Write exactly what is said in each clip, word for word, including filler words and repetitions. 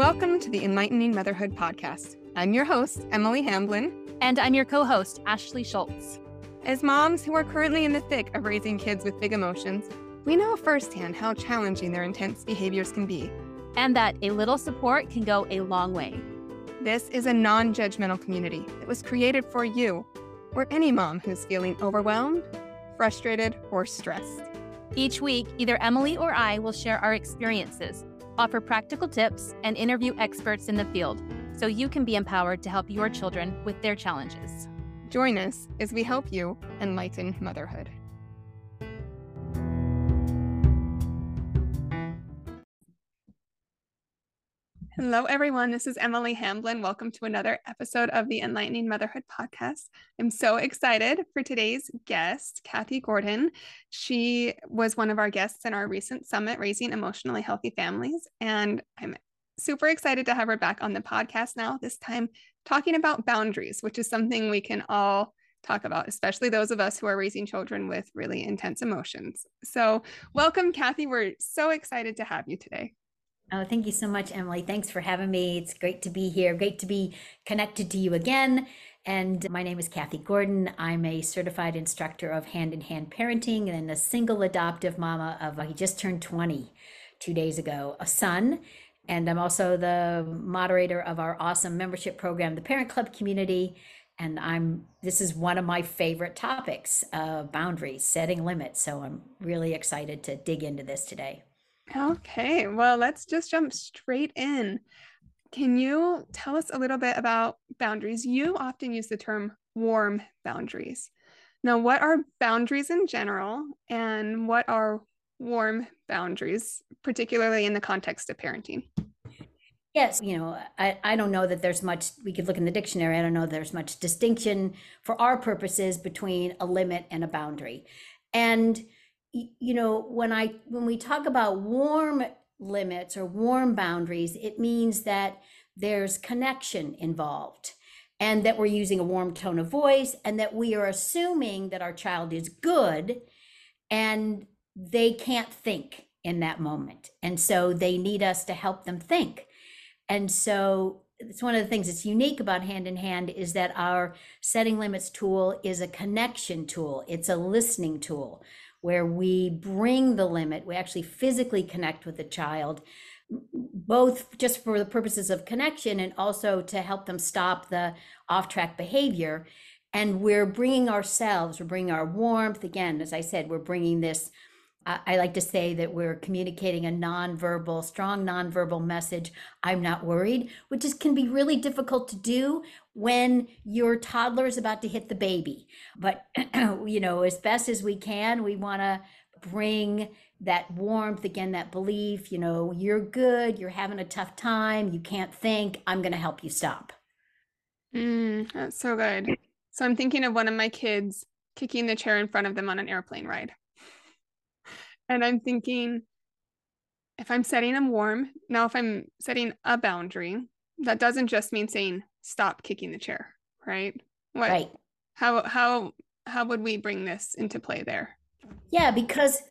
Welcome to the Enlightening Motherhood podcast. I'm your host, Emily Hamblin. And I'm your co-host, Ashley Schultz. As moms who are currently in the thick of raising kids with big emotions, we know firsthand how challenging their intense behaviors can be. And that a little support can go a long way. This is a non-judgmental community that was created for you or any mom who's feeling overwhelmed, frustrated, or stressed. Each week, either Emily or I will share our experiences, offer practical tips, and interview experts in the field so you can be empowered to help your children with their challenges. Join us as we help you enlighten motherhood. Hello, everyone. This is Emily Hamblin. Welcome to another episode of the Enlightening Motherhood podcast. I'm so excited for today's guest, Kathy Gordon. She was one of our guests in our recent summit, Raising Emotionally Healthy Families, and I'm super excited to have her back on the podcast now, this time talking about boundaries, which is something we can all talk about, especially those of us who are raising children with really intense emotions. So welcome, Kathy. We're so excited to have you today. Oh, thank you so much, Emily. Thanks for having me. It's great to be here. Great to be connected to you again. And my name is Kathy Gordon. I'm a certified instructor of Hand in Hand Parenting and a single adoptive mama of, he just turned twenty two days ago, a son. And I'm also the moderator of our awesome membership program, the Parent Club Community. And I'm, this is one of my favorite topics, uh, boundaries, setting limits. So I'm really excited to dig into this today. Okay, well, let's just jump straight in. Can you tell us a little bit about boundaries? You often use the term warm boundaries. Now, what are boundaries in general, and what are warm boundaries, particularly in the context of parenting? Yes, you know, I, I don't know that there's much, we could look in the dictionary, I don't know there's much distinction for our purposes between a limit and a boundary. And you know, when I when we talk about warm limits or warm boundaries, it means that there's connection involved and that we're using a warm tone of voice and that we are assuming that our child is good and they can't think in that moment. And so they need us to help them think. And so it's one of the things that's unique about Hand in Hand is that our setting limits tool is a connection tool. It's a listening tool, where we bring the limit, we actually physically connect with the child, both just for the purposes of connection and also to help them stop the off-track behavior. And we're bringing ourselves, we're bringing our warmth. Again, as I said, we're bringing this, I like to say that we're communicating a nonverbal, strong nonverbal message, I'm not worried, which is can be really difficult to do when your toddler is about to hit the baby. But, you know, as best as we can, we want to bring that warmth, again, that belief, you know, you're good, you're having a tough time, you can't think, I'm going to help you stop. Mm, that's so good. So I'm thinking of one of my kids kicking the chair in front of them on an airplane ride. And I'm thinking, if I'm setting them warm, now if I'm setting a boundary, that doesn't just mean saying, stop kicking the chair, right? What, right. How, how, how would we bring this into play there? Yeah, because,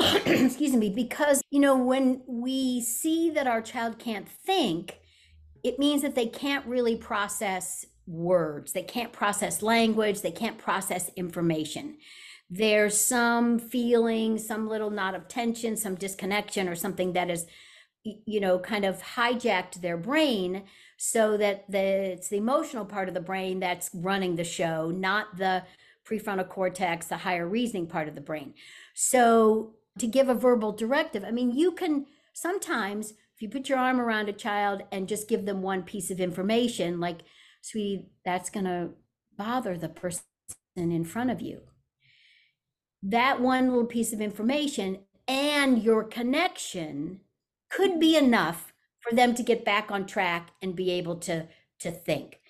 excuse me, because, you know, when we see that our child can't think, it means that they can't really process words. They can't process language. They can't process information. There's some feeling, some little knot of tension, some disconnection or something that is, you know, kind of hijacked their brain so that the, it's the emotional part of the brain that's running the show, not the prefrontal cortex, the higher reasoning part of the brain. So to give a verbal directive, I mean, you can sometimes, if you put your arm around a child and just give them one piece of information, like, sweetie, that's going to bother the person in front of you. That one little piece of information and your connection could be enough for them to get back on track and be able to, to think.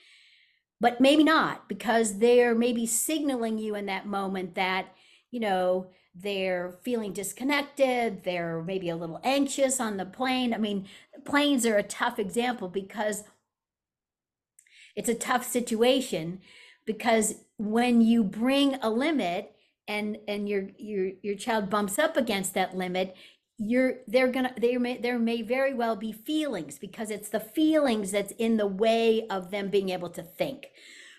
But maybe not, because they're maybe signaling you in that moment that, you know, they're feeling disconnected, they're maybe a little anxious on the plane. I mean, planes are a tough example because it's a tough situation, because when you bring a limit, and and your your your child bumps up against that limit, you're they're gonna they may there may very well be feelings, because it's the feelings that's in the way of them being able to think.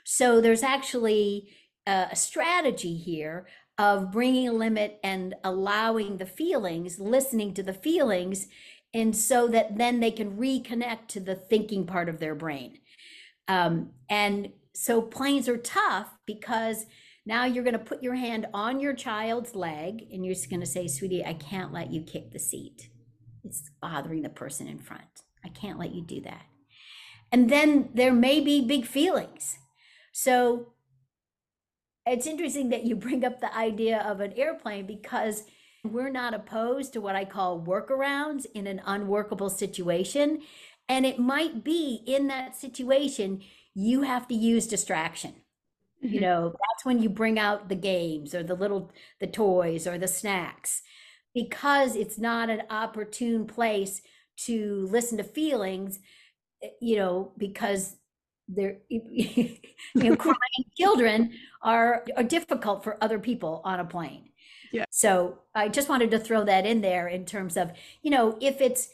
So there's actually a strategy here of bringing a limit and allowing the feelings, listening to the feelings, and so that then they can reconnect to the thinking part of their brain. Um, and so planes are tough, because now you're going to put your hand on your child's leg and you're just going to say, sweetie, I can't let you kick the seat. It's bothering the person in front. I can't let you do that. And then there may be big feelings. So it's interesting that you bring up the idea of an airplane, because we're not opposed to what I call workarounds in an unworkable situation. And it might be in that situation, you have to use distraction. Mm-hmm. You know, that's when you bring out the games or the little, the toys or the snacks, because it's not an opportune place to listen to feelings, you know, because they're, you know, crying children are, are difficult for other people on a plane. Yeah. So I just wanted to throw that in there in terms of, you know, if it's,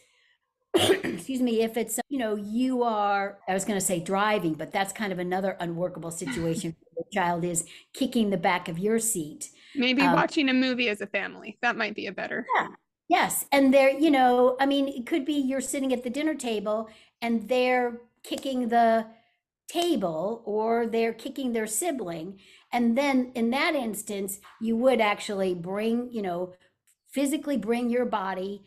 excuse me, if it's, you know, you are, I was going to say driving, but that's kind of another unworkable situation. The child is kicking the back of your seat. Maybe um, watching a movie as a family. That might be a better. Yeah. Yes. And they're, you know, I mean, it could be you're sitting at the dinner table and they're kicking the table or they're kicking their sibling. And then in that instance, you would actually bring, you know, physically bring your body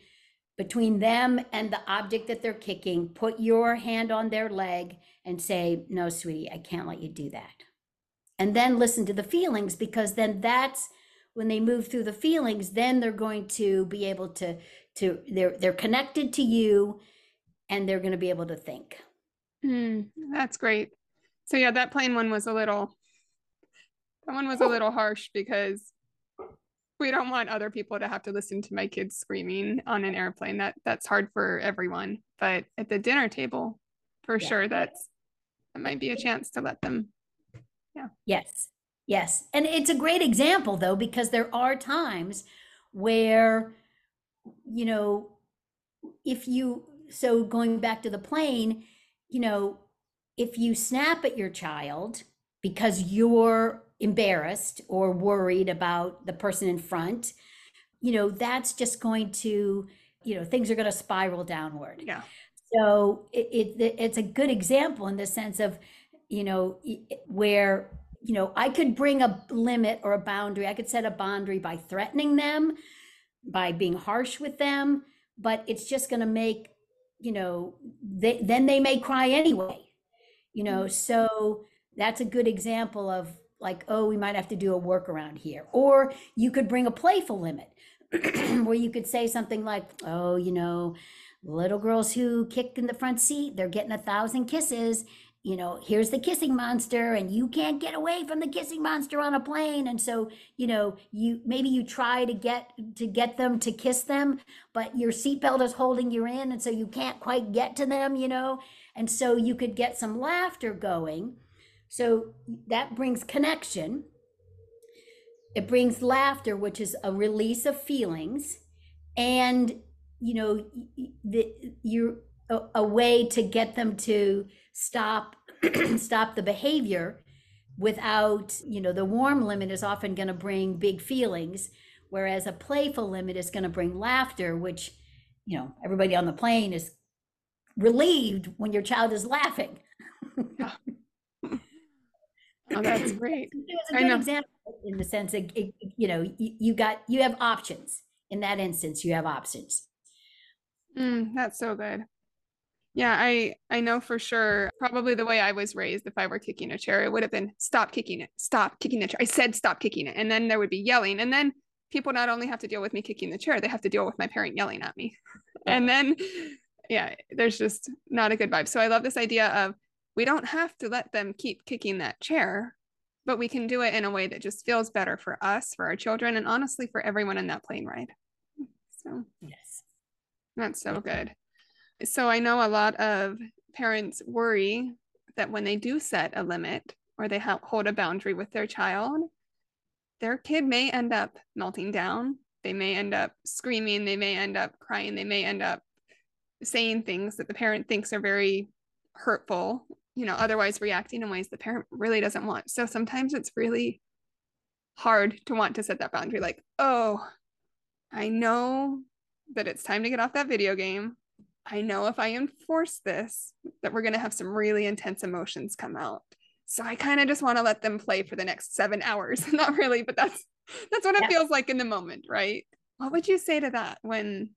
between them and the object that they're kicking, put your hand on their leg and say, no, sweetie, I can't let you do that. And then listen to the feelings, because then that's when they move through the feelings, then they're going to be able to, to they're, they're connected to you and they're going to be able to think. Mm, that's great. So yeah, that plane one was a little, that one was a little harsh, because we don't want other people to have to listen to my kids screaming on an airplane. That that's hard for everyone. But at the dinner table, for yeah. sure, that's that might be a chance to let them. Yeah. Yes. Yes. And it's a great example, though, because there are times where, you know, if you so going back to the plane, you know, if you snap at your child because you're embarrassed or worried about the person in front, you know, that's just going to, you know, things are going to spiral downward. Yeah. So it, it it's a good example in the sense of, you know, where, you know, I could bring a limit or a boundary. I could set a boundary by threatening them, by being harsh with them, but it's just going to make, you know, they, then they may cry anyway, you know, mm-hmm. So that's a good example of like, oh, we might have to do a workaround here. Or you could bring a playful limit where you could say something like, oh, you know, little girls who kick in the front seat, they're getting a thousand kisses. You know, here's the kissing monster, and you can't get away from the kissing monster on a plane. And so, you know, you maybe you try to get to get them to kiss them, but your seatbelt is holding you in, and so you can't quite get to them, you know. And so you could get some laughter going. So that brings connection. It brings laughter, which is a release of feelings, and you know, the, you're a, a way to get them to stop stop the behavior without, you know, the warm limit is often going to bring big feelings, whereas a playful limit is going to bring laughter, which, you know, everybody on the plane is relieved when your child is laughing. Yeah. Oh, that's great. It was a good example in the sense that, it, you know, you, you got, you have options. In that instance, you have options. Mm, that's so good. Yeah, I, I know for sure, probably the way I was raised, if I were kicking a chair, it would have been stop kicking it, stop kicking the chair. I said, stop kicking it. And then there would be yelling. And then people not only have to deal with me kicking the chair, they have to deal with my parent yelling at me. And then, yeah, there's just not a good vibe. So I love this idea of, we don't have to let them keep kicking that chair, but we can do it in a way that just feels better for us, for our children, and honestly, for everyone in that plane ride. So yes, that's so good. So I know a lot of parents worry that when they do set a limit or they hold a boundary with their child, their kid may end up melting down They may end up screaming. They may end up crying. They may end up saying things that the parent thinks are very hurtful, you know, otherwise reacting in ways the parent really doesn't want. So sometimes it's really hard to want to set that boundary. Like, oh, I know that it's time to get off that video game. I know if I enforce this, that we're going to have some really intense emotions come out. So I kind of just want to let them play for the next seven hours. Not really, but that's, that's what it yeah. feels like in the moment, right? What would you say to that when,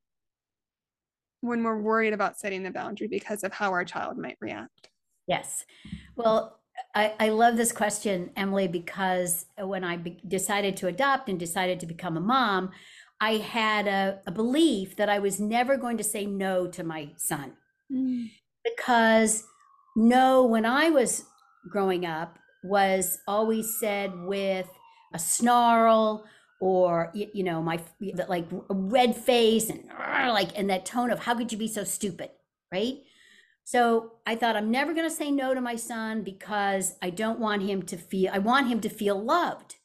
when we're worried about setting the boundary because of how our child might react? Yes. Well, I, I love this question, Emily, because when I be- decided to adopt and decided to become a mom, I had a, a belief that I was never going to say no to my son. Mm. Because no, when I was growing up, was always said with a snarl or, you, you know, my like red face and like, and that tone of how could you be so stupid, right? So I thought, I'm never going to say no to my son because I don't want him to feel, I want him to feel loved.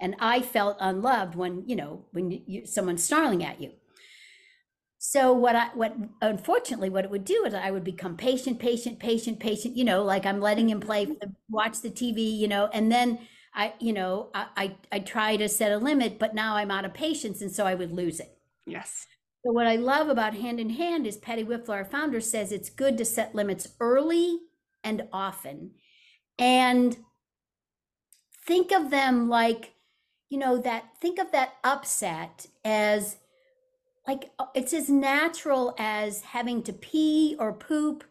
And I felt unloved when, you know, when you, someone's snarling at you. So what I, what, unfortunately, what it would do is I would become patient, patient, patient, patient, you know, like I'm letting him play, watch the T V, you know, and then I, you know, I, I, I try to set a limit, but now I'm out of patience. And so I would lose it. Yes. So what I love about Hand in Hand is Patty Whiffler, our founder, says it's good to set limits early and often, and think of them like, you know, that think of that upset as like, it's as natural as having to pee or poop,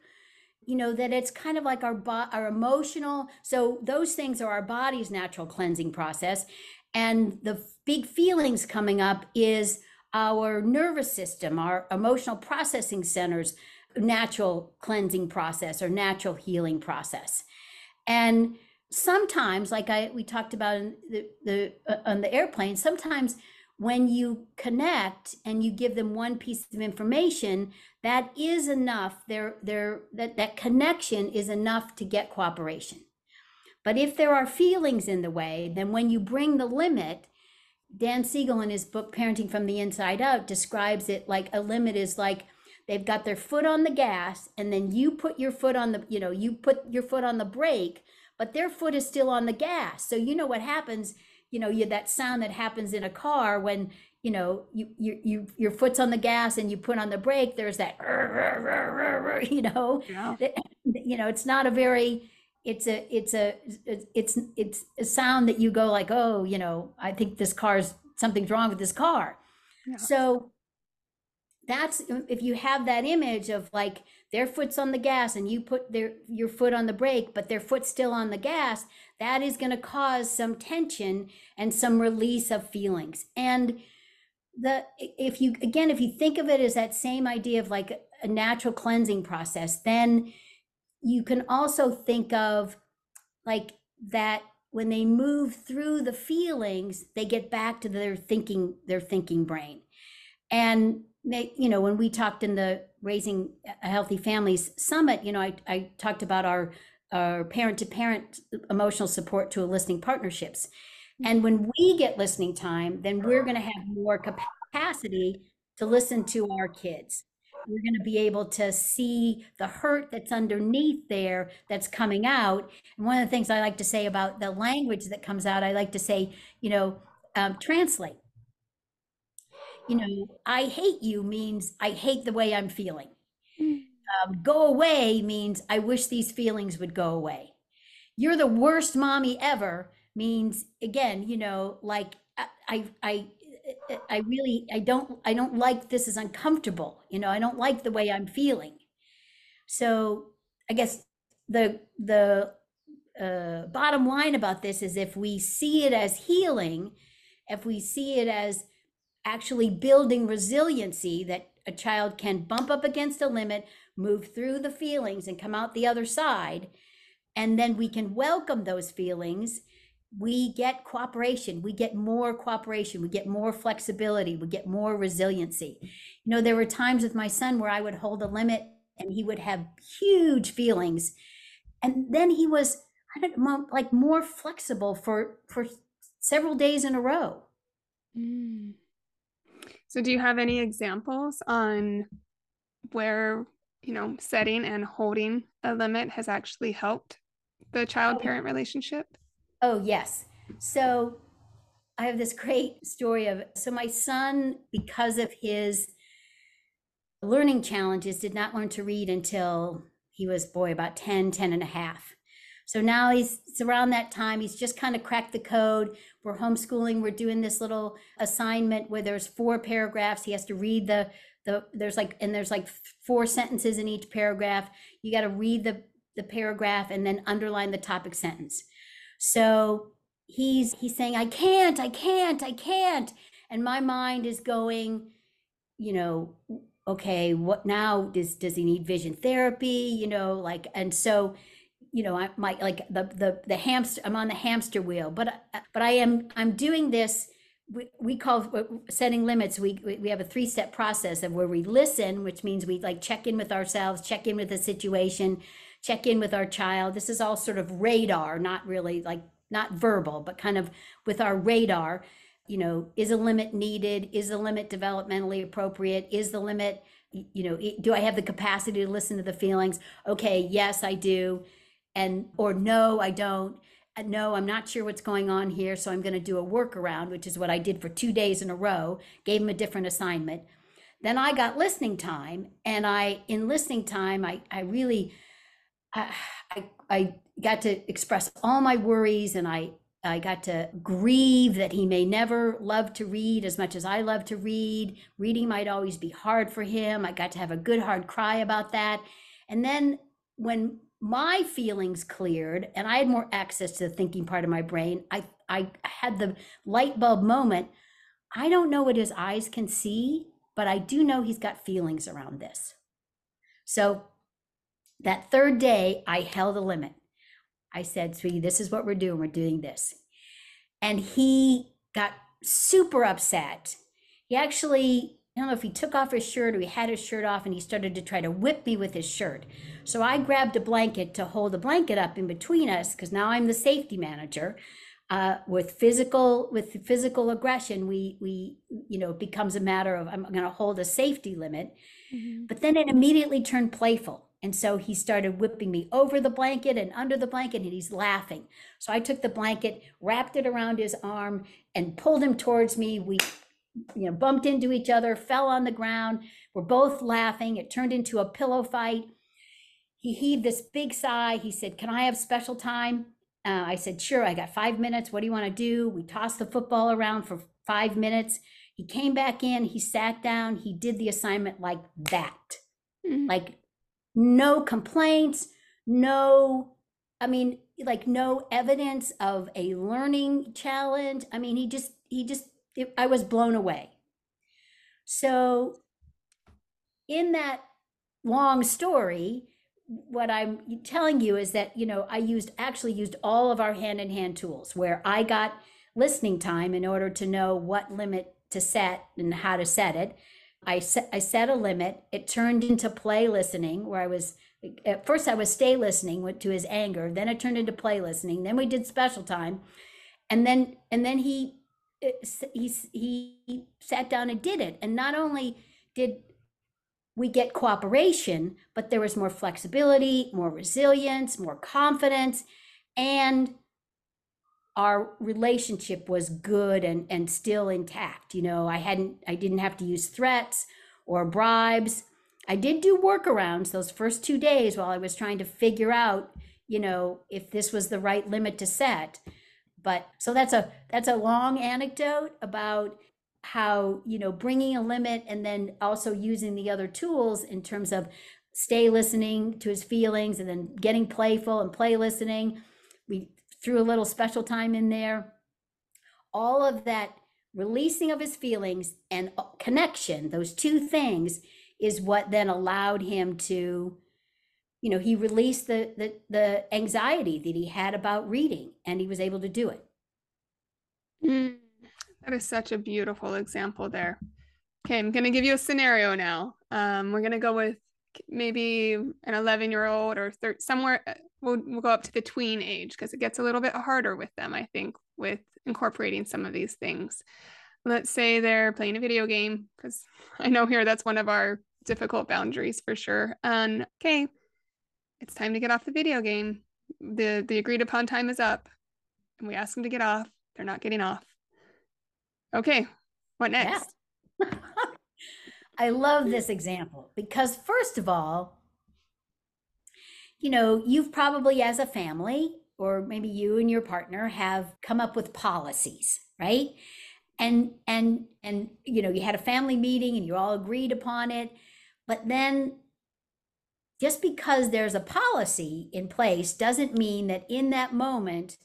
you know, that it's kind of like our, bo- our emotional. So those things are our body's natural cleansing process. And the big feelings coming up is our nervous system, our emotional processing centers, natural cleansing process or natural healing process. And sometimes, like I we talked about in the, the uh, on the airplane, sometimes when you connect and you give them one piece of information, that is enough. There, there that that connection is enough to get cooperation. But if there are feelings in the way, then when you bring the limit, Dan Siegel in his book, Parenting from the Inside Out, describes it like a limit is like they've got their foot on the gas and then you put your foot on the, you know, you put your foot on the brake, but their foot is still on the gas. So you know what happens, you know, you, that sound that happens in a car when, you know, you, you, you your foot's on the gas and you put on the brake, there's that, you know, yeah. that, you know, it's not a very, It's a, it's a, it's, it's a sound that you go like, oh, you know, I think this car's, something's wrong with this car. Yeah. So that's, if you have that image of like their foot's on the gas and you put their, your foot on the brake, but their foot's still on the gas, that is going to cause some tension and some release of feelings. And the, if you, again, if you think of it as that same idea of like a natural cleansing process, then you can also think of like that when they move through the feelings, they get back to their thinking, their thinking brain. And they, you know, when we talked in the Raising Healthy Families Summit, you know, I, I talked about our, our parent-to-parent emotional support to enlisting partnerships. And when we get listening time, then we're going to have more capacity to listen to our kids. We're going to be able to see the hurt that's underneath there that's coming out. And one of the things I like to say about the language that comes out, I like to say, you know, um, translate. You know, I hate you means I hate the way I'm feeling. Um, go away means I wish these feelings would go away. You're the worst mommy ever means, again, you know, like I, I, I I really, I don't, I don't like, this is uncomfortable. You know, I don't like the way I'm feeling. So I guess the, the uh, bottom line about this is if we see it as healing, if we see it as actually building resiliency, that a child can bump up against a limit, move through the feelings and come out the other side. And then we can welcome those feelings. We get cooperation, we get more cooperation, we get more flexibility, we get more resiliency. You know, there were times with my son where I would hold a limit and he would have huge feelings. And then he was, I don't know, like more flexible for, for several days in a row. Mm. So do you have any examples on where, you know, setting and holding a limit has actually helped the child-parent relationship? Oh, yes. So I have this great story of, so my son, because of his learning challenges, did not learn to read until he was, boy, about ten, ten and a half. So now he's, it's around that time, he's just kind of cracked the code. We're homeschooling, we're doing this little assignment where there's four paragraphs. He has to read the, the there's like, and there's like four sentences in each paragraph. You got to read the, the paragraph and then underline the topic sentence. So he's, he's saying, I can't, I can't, I can't. And my mind is going, you know, okay, what now? Does, does he need vision therapy? You know, like, and so, you know, I might like the, the, the hamster, I'm on the hamster wheel, but, but I am, I'm doing this, we, we call setting limits. We, we have a three-step process of where we listen, which means we like check in with ourselves, check in with the situation, check in with our child. This is all sort of radar, not really like, not verbal, but kind of with our radar, you know, is a limit needed? Is the limit developmentally appropriate? Is the limit, you know, do I have the capacity to listen to the feelings? Okay, yes, I do. And, or no, I don't. No, I'm not sure what's going on here. So I'm going to do a workaround, which is what I did for two days in a row, gave him a different assignment. Then I got listening time, and I, in listening time, I, I really, I, I, I got to express all my worries, and I, I got to grieve that he may never love to read as much as I love to read. Reading might always be hard for him. I got to have a good hard cry about that. And then when my feelings cleared and I had more access to the thinking part of my brain, I, I had the light bulb moment. I don't know what his eyes can see, but I do know he's got feelings around this. So that third day, I held a limit. I said, sweetie, this is what we're doing. We're doing this. And he got super upset. He actually, I don't know if he took off his shirt or he had his shirt off, and he started to try to whip me with his shirt. So I grabbed a blanket to hold the blanket up in between us, because now I'm the safety manager. Uh, with physical, with physical aggression, we, we, you know, it becomes a matter of, I'm going to hold a safety limit, mm-hmm. But then it immediately turned playful. And so he started whipping me over the blanket and under the blanket, and he's laughing. So I took the blanket, wrapped it around his arm, and pulled him towards me. We, you know, bumped into each other, fell on the ground. We're both laughing. It turned into a pillow fight. He heaved this big sigh. He said, can I have special time? Uh, I said, sure, I got five minutes. What do you want to do? We tossed the football around for five minutes. He came back in, he sat down, he did the assignment like that, mm-hmm. Like no complaints, no, I mean, like no evidence of a learning challenge. I mean, he just, he just, it, I was blown away. So in that long story, what I'm telling you is that, you know, I used, actually used all of our hand in hand tools, where I got listening time in order to know what limit to set and how to set it. I set, I set a limit. It turned into play listening, where I was, at first I was stay listening, went to his anger. Then it turned into play listening. Then we did special time. And then, and then he, he, he sat down and did it. And not only did we get cooperation, but there was more flexibility, more resilience, more confidence, and our relationship was good and, and still intact. You know, I hadn't, I didn't have to use threats or bribes. I did do workarounds those first two days while I was trying to figure out, you know, if this was the right limit to set. But so that's a, that's a long anecdote about how, you know, bringing a limit and then also using the other tools in terms of stay listening to his feelings and then getting playful and play listening. We threw a little special time in there. All of that releasing of his feelings and connection, those two things, is what then allowed him to, you know, he released the the, the anxiety that he had about reading, and he was able to do it. Mm. That is such a beautiful example there. Okay, I'm going to give you a scenario now. Um, we're going to go with maybe an eleven year old or thir- somewhere. We'll, we'll go up to the tween age, because it gets a little bit harder with them, I think, with incorporating some of these things. let's say they're playing a video game, because I know here that's one of our difficult boundaries for sure. And okay, it's time to get off the video game. The, the agreed upon time is up, and we ask them to get off. They're not getting off. Okay, what next? Yeah. I love this example, because first of all, you know, you've probably as a family, or maybe you and your partner have come up with policies, right? And, and, and, you know, you had a family meeting and you all agreed upon it, but then just because there's a policy in place doesn't mean that in that moment,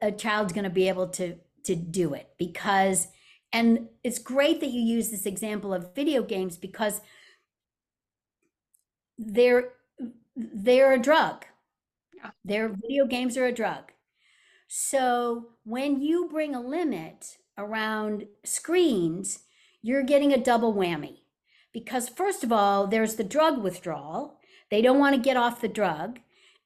a child's going to be able to, to do it. Because, and it's great that you use this example of video games, because they're, they're a drug. Yeah. Their video games are a drug. So when you bring a limit around screens, you're getting a double whammy, because first of all, there's the drug withdrawal. They don't want to get off the drug.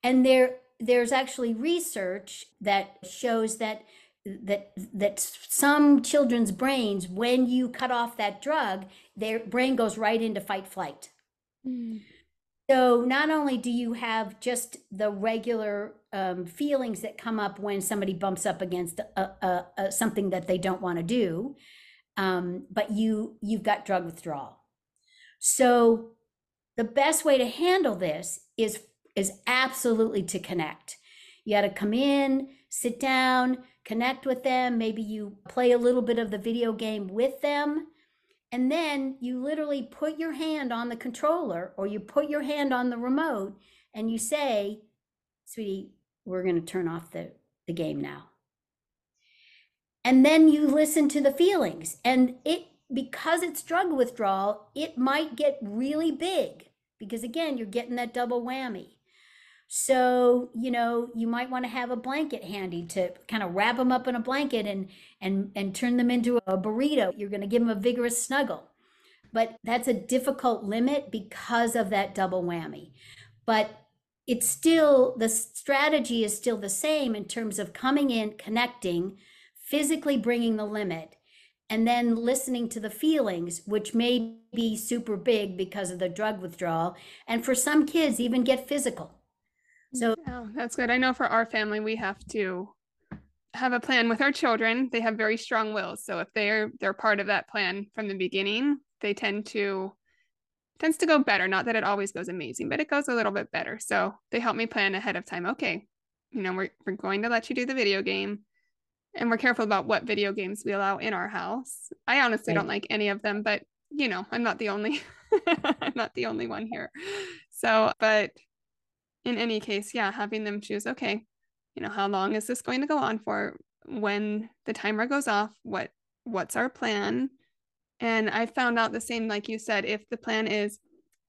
And there, there's actually research that shows that that that some children's brains, when you cut off that drug, their brain goes right into fight flight. Mm. So not only do you have just the regular um, feelings that come up when somebody bumps up against a, a, a, something that they don't want to do, um, but you you've got drug withdrawal. So the best way to handle this is is absolutely to connect. You got to come in, sit down, connect with them. Maybe you play a little bit of the video game with them. And then you literally put your hand on the controller, or you put your hand on the remote, and you say, sweetie, we're going to turn off the, the game now. And then you listen to the feelings. And it, because it's drug withdrawal, it might get really big, because again, you're getting that double whammy. So, you know, you might want to have a blanket handy to kind of wrap them up in a blanket and and and turn them into a burrito. You're going to give them a vigorous snuggle. But that's a difficult limit because of that double whammy. But it's still, the strategy is still the same in terms of coming in, connecting, physically bringing the limit, and then listening to the feelings, which may be super big because of the drug withdrawal. And for some kids, even get physical. So oh, that's good. I know for our family, we have to have a plan with our children. They have very strong wills. So if they're, they're part of that plan from the beginning, they tend to, tends to go better. Not that it always goes amazing, but it goes a little bit better. So they help me plan ahead of time. Okay, you know, we're, we're going to let you do the video game, and we're careful about what video games we allow in our house. I honestly right. don't like any of them, but you know, I'm not the only, I'm not the only one here. So, but in any case, yeah, having them choose, okay, you know, how long is this going to go on for? When the timer goes off, what what's our plan? And I found out the same, like you said, if the plan is,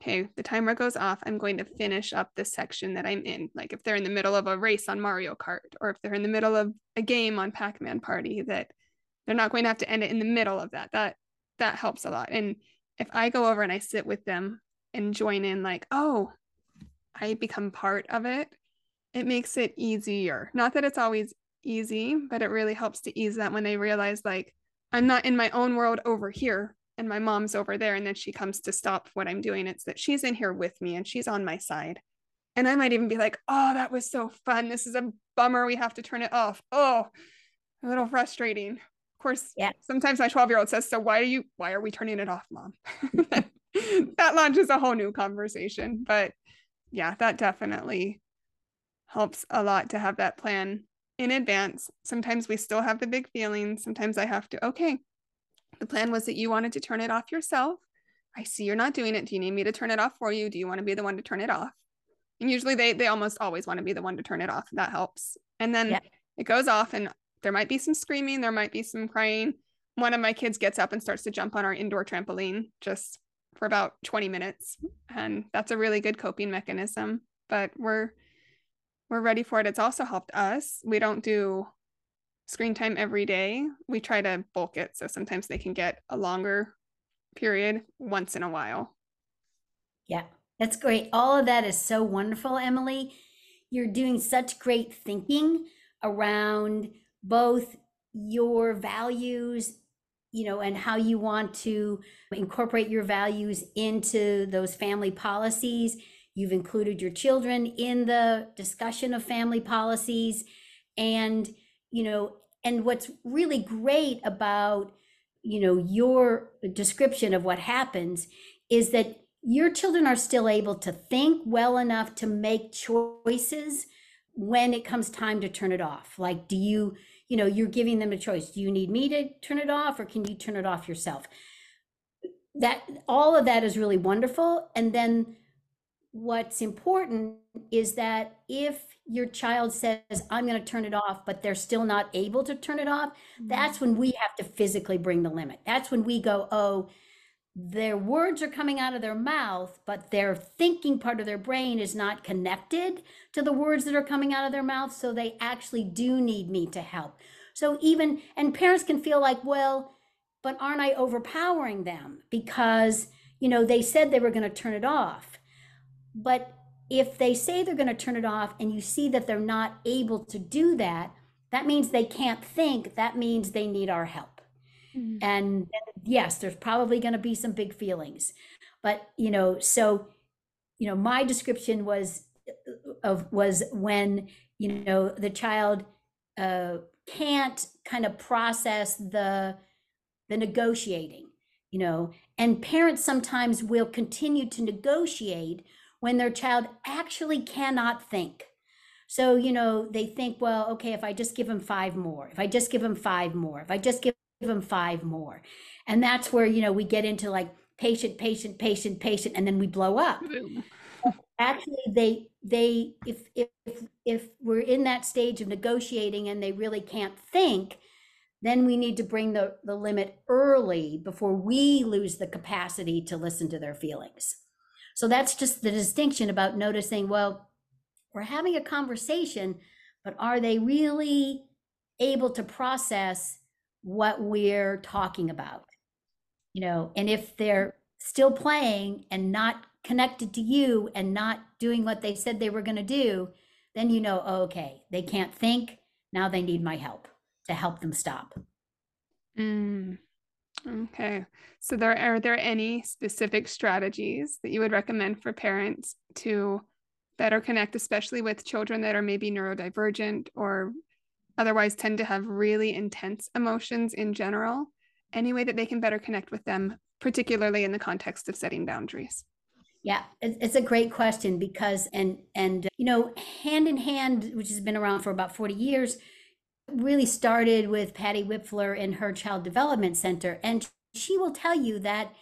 okay, the timer goes off, I'm going to finish up the section that I'm in. Like if they're in the middle of a race on Mario Kart, or if they're in the middle of a game on Pac-Man Party, that they're not going to have to end it in the middle of that. That that helps a lot. And if I go over and I sit with them and join in, like, oh, I become part of it, it makes it easier. Not that it's always easy, but it really helps to ease that when they realize, like, I'm not in my own world over here and my mom's over there, and then she comes to stop what I'm doing. It's that she's in here with me and she's on my side. And I might even be like, oh, that was so fun. This is a bummer. We have to turn it off. Oh, a little frustrating. Of course, yeah. Sometimes my twelve-year-old says, so why are you, why are we turning it off, Mom? That launches a whole new conversation, but yeah, that definitely helps a lot to have that plan in advance. Sometimes we still have the big feelings. Sometimes I have to, okay, the plan was that you wanted to turn it off yourself. I see you're not doing it. Do you need me to turn it off for you? Do you want to be the one to turn it off? And usually they they almost always want to be the one to turn it off. That helps. And then yeah. It goes off, and there might be some screaming. There might be some crying. One of my kids gets up and starts to jump on our indoor trampoline, just for about twenty minutes. And that's a really good coping mechanism, but we're, we're ready for it. It's also helped us. We don't do screen time every day. We try to bulk it. So sometimes they can get a longer period once in a while. Yeah, that's great. All of that is so wonderful, Emily. You're doing such great thinking around both your values you know, and how you want to incorporate your values into those family policies. You've included your children in the discussion of family policies. And, you know, and what's really great about, you know, your description of what happens is that your children are still able to think well enough to make choices when it comes time to turn it off. Like, do you, you know, you're giving them a choice. Do you need me to turn it off, or can you turn it off yourself? That, all of that is really wonderful. And then what's important is that if your child says, I'm going to turn it off, but they're still not able to turn it off, that's when we have to physically bring the limit. That's when we go, oh, their words are coming out of their mouth, but their thinking part of their brain is not connected to the words that are coming out of their mouth. So they actually do need me to help. So even, and parents can feel like, well, but aren't I overpowering them? Because, you know, they said they were going to turn it off. But if they say they're going to turn it off and you see that they're not able to do that, that means they can't think. That means they need our help. Mm-hmm. And yes, there's probably going to be some big feelings. But, you know, so, you know, my description was of was when, you know, the child uh, can't kind of process the the negotiating, you know, and parents sometimes will continue to negotiate when their child actually cannot think. So, you know, they think, well, okay, if I just give them five more, if I just give them five more, if I just give them five more. And that's where, you know, we get into like patient, patient, patient, patient, and then we blow up. Actually, they, they, if, if, if we're in that stage of negotiating and they really can't think, then we need to bring the, the limit early before we lose the capacity to listen to their feelings. So that's just the distinction about noticing, well, we're having a conversation, but are they really able to process what we're talking about? You know, and if they're still playing and not connected to you and not doing what they said they were going to do, then, you know, oh, okay, they can't think. Now they need my help to help them stop. Mm. Okay. So there, are there any specific strategies that you would recommend for parents to better connect, especially with children that are maybe neurodivergent or otherwise tend to have really intense emotions in general? Any way that they can better connect with them, particularly in the context of setting boundaries? Yeah, it's a great question because, and, and, you know, Hand in Hand, which has been around for about forty years, really started with Patty Whiffler in her Child Development Center. And she will tell you that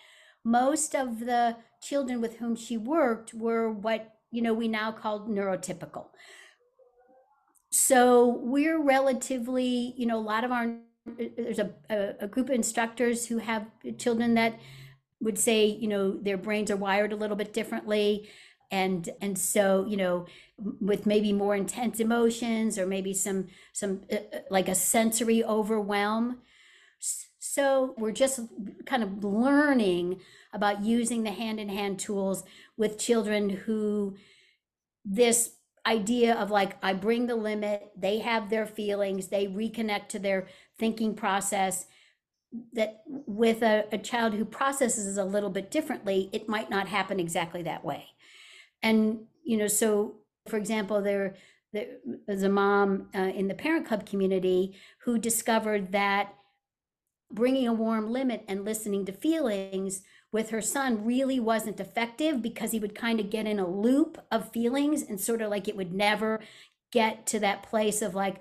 most of the children with whom she worked were what, you know, we now call neurotypical. So we're relatively, you know, a lot of our, there's a, a group of instructors who have children that would say, you know, their brains are wired a little bit differently. And and so, you know, with maybe more intense emotions or maybe some some uh, like a sensory overwhelm. So we're just kind of learning about using the hand-in-hand tools with children who this idea of like, I bring the limit, they have their feelings, they reconnect to their thinking process, that with a, a child who processes a little bit differently, it might not happen exactly that way. And, you know, so, for example, there, there was a mom uh, in the Parent Club community who discovered that bringing a warm limit and listening to feelings with her son really wasn't effective because he would kind of get in a loop of feelings and sort of like it would never get to that place of like,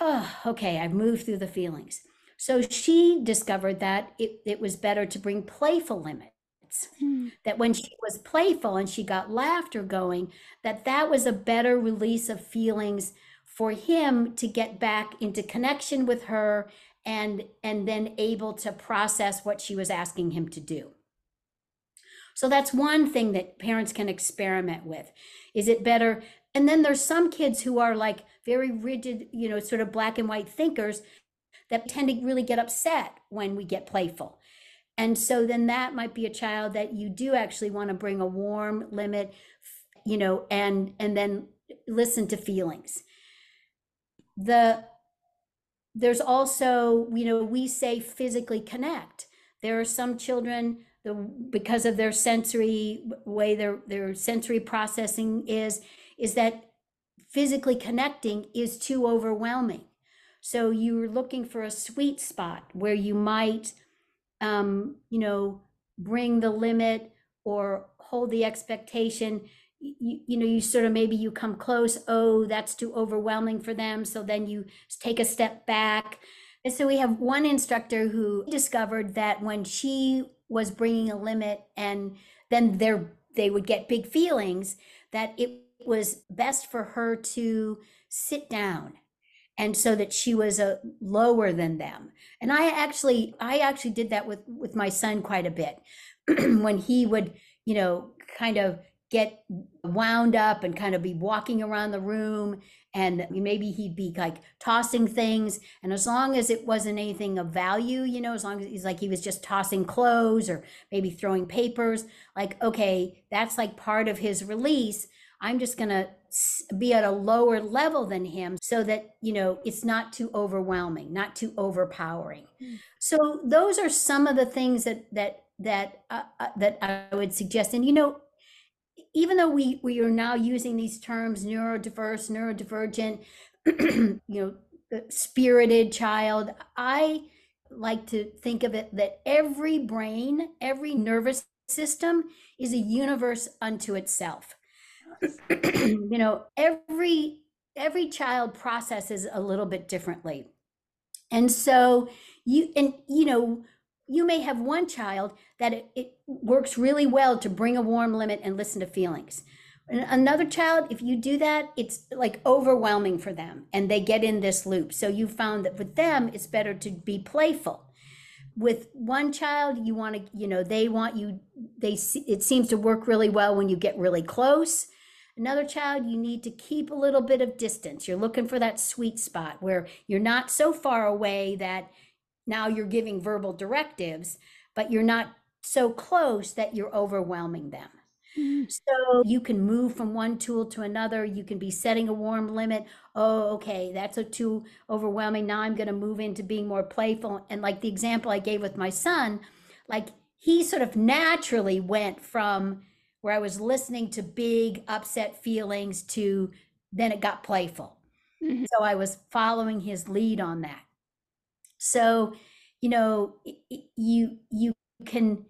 oh, okay, I've moved through the feelings. So she discovered that it, it was better to bring playful limits. That when she was playful and she got laughter going, that that was a better release of feelings for him to get back into connection with her and and then able to process what she was asking him to do. So that's one thing that parents can experiment with. Is it better? And then there's some kids who are like very rigid, you know, sort of black and white thinkers that tend to really get upset when we get playful. And so then that might be a child that you do actually want to bring a warm limit, you know, and and then listen to feelings. The There's also, you know, we say physically connect. There are some children, the, because of their sensory way, their, their sensory processing is, is that physically connecting is too overwhelming. So you're looking for a sweet spot where you might, um, you know, bring the limit or hold the expectation. You, you know, you sort of, maybe you come close, oh, that's too overwhelming for them. So then you take a step back. And so we have one instructor who discovered that when she was bringing a limit and then there, they would get big feelings, that it was best for her to sit down. And so that she was a lower than them. And I actually, I actually did that with, with my son quite a bit when he would, you know, kind of get wound up and kind of be walking around the room, and maybe he'd be like tossing things. And as long as it wasn't anything of value, you know, as long as he's like, he was just tossing clothes or maybe throwing papers, like, okay, that's like part of his release. I'm just going to be at a lower level than him so that, you know, it's not too overwhelming, not too overpowering. Mm. So those are some of the things that, that, that, uh, that I would suggest. And, you know, even though we, we are now using these terms, neurodiverse, neurodivergent, you know, spirited child, I like to think of it that every brain, every nervous system is a universe unto itself. You know, every, every child processes a little bit differently. And so you, and you know, you may have one child that it, it works really well to bring a warm limit and listen to feelings. And another child, if you do that, it's like overwhelming for them and they get in this loop. So you found that with them, it's better to be playful. With one child, you want to, you know, they want you, they, it seems to work really well when you get really close. Another child, you need to keep a little bit of distance. You're looking for that sweet spot where you're not so far away that now you're giving verbal directives, but you're not so close that you're overwhelming them. Mm-hmm. So you can move from one tool to another. You can be setting a warm limit. Oh, okay, that's a too overwhelming. Now I'm going to move into being more playful. And like the example I gave with my son, like he sort of naturally went from where I was listening to big upset feelings to then it got playful. Mm-hmm. So I was following his lead on that. So, you know, you, you can,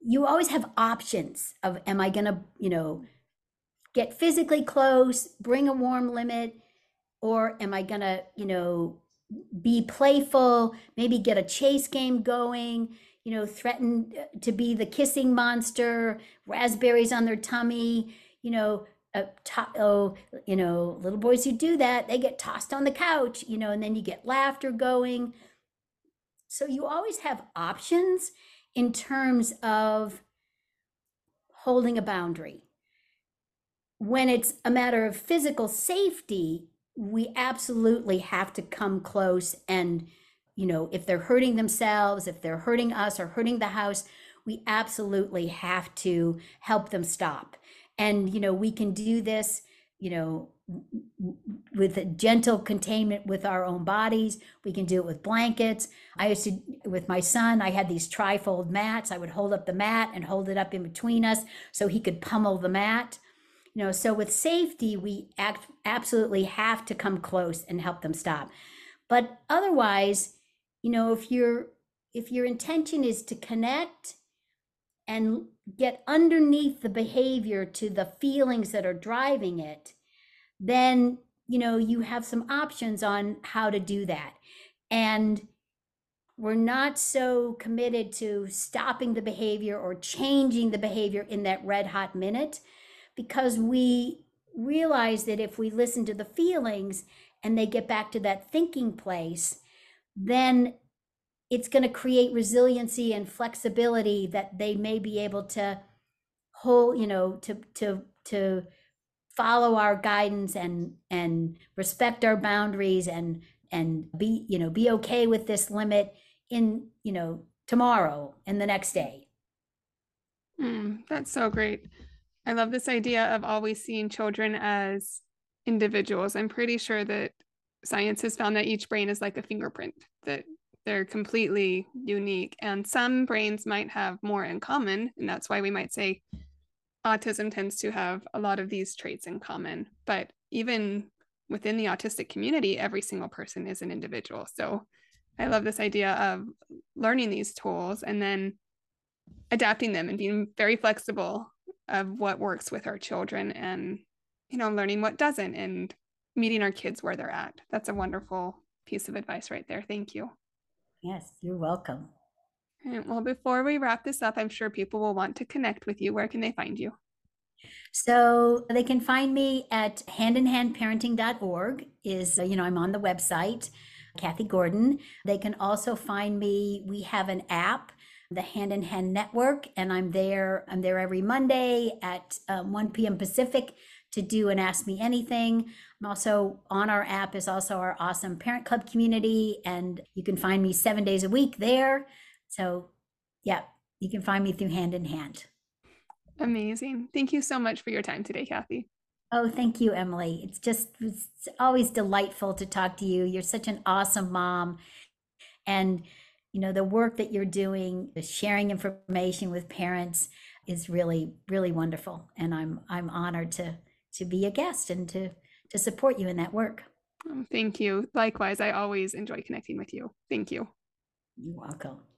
you always have options of, am I going to, you know, get physically close, bring a warm limit, or am I going to, you know, be playful, maybe get a chase game going, you know, threaten to be the kissing monster, raspberries on their tummy, you know, uh, to- oh, you know, little boys who do that, they get tossed on the couch, you know, and then you get laughter going. So you always have options in terms of holding a boundary. When it's a matter of physical safety, we absolutely have to come close, and, you know, if they're hurting themselves, if they're hurting us or hurting the house, we absolutely have to help them stop. And, you know, we can do this, you know, with a gentle containment with our own bodies. We can do it with blankets. I used to, with my son, I had these trifold mats. I would hold up the mat and hold it up in between us so he could pummel the mat. You know, so with safety, we act, absolutely have to come close and help them stop. But otherwise, you know, if you're, if your intention is to connect and get underneath the behavior to the feelings that are driving it, then, you know, you have some options on how to do that. And we're not so committed to stopping the behavior or changing the behavior in that red hot minute, because we realize that if we listen to the feelings and they get back to that thinking place, then it's going to create resiliency and flexibility that they may be able to hold, you know, to, to, to follow our guidance and, and respect our boundaries and, and be, you know, be okay with this limit in, you know, tomorrow and the next day. Mm, that's so great. I love this idea of always seeing children as individuals. I'm pretty sure that science has found that each brain is like a fingerprint, that they're completely unique. And some brains might have more in common. And that's why we might say autism tends to have a lot of these traits in common. But even within the autistic community, every single person is an individual. So I love this idea of learning these tools and then adapting them and being very flexible of what works with our children and, you know, learning what doesn't and meeting our kids where they're at. That's a wonderful piece of advice right there. Thank you. Yes, you're welcome. And well, before we wrap this up, I'm sure people will want to connect with you. Where can they find you? So they can find me at hand in hand parenting dot org is, you know, I'm on the website, Kathy Gordon. They can also find me. We have an app, the Hand in Hand Network, and I'm there. I'm there every Monday at um, one p.m. Pacific to do an Ask Me Anything. I'm also on our app is also our awesome Parent Club Community, and you can find me seven days a week there. So yeah, you can find me through Hand in Hand. Amazing. Thank you so much for your time today, Kathy. Oh, thank you, Emily. It's just it's always delightful to talk to you. You're such an awesome mom. And you know, the work that you're doing, the sharing information with parents is really, really wonderful. And I'm I'm honored to to be a guest and to to support you in that work. Oh, thank you. Likewise, I always enjoy connecting with you. Thank you. You're welcome.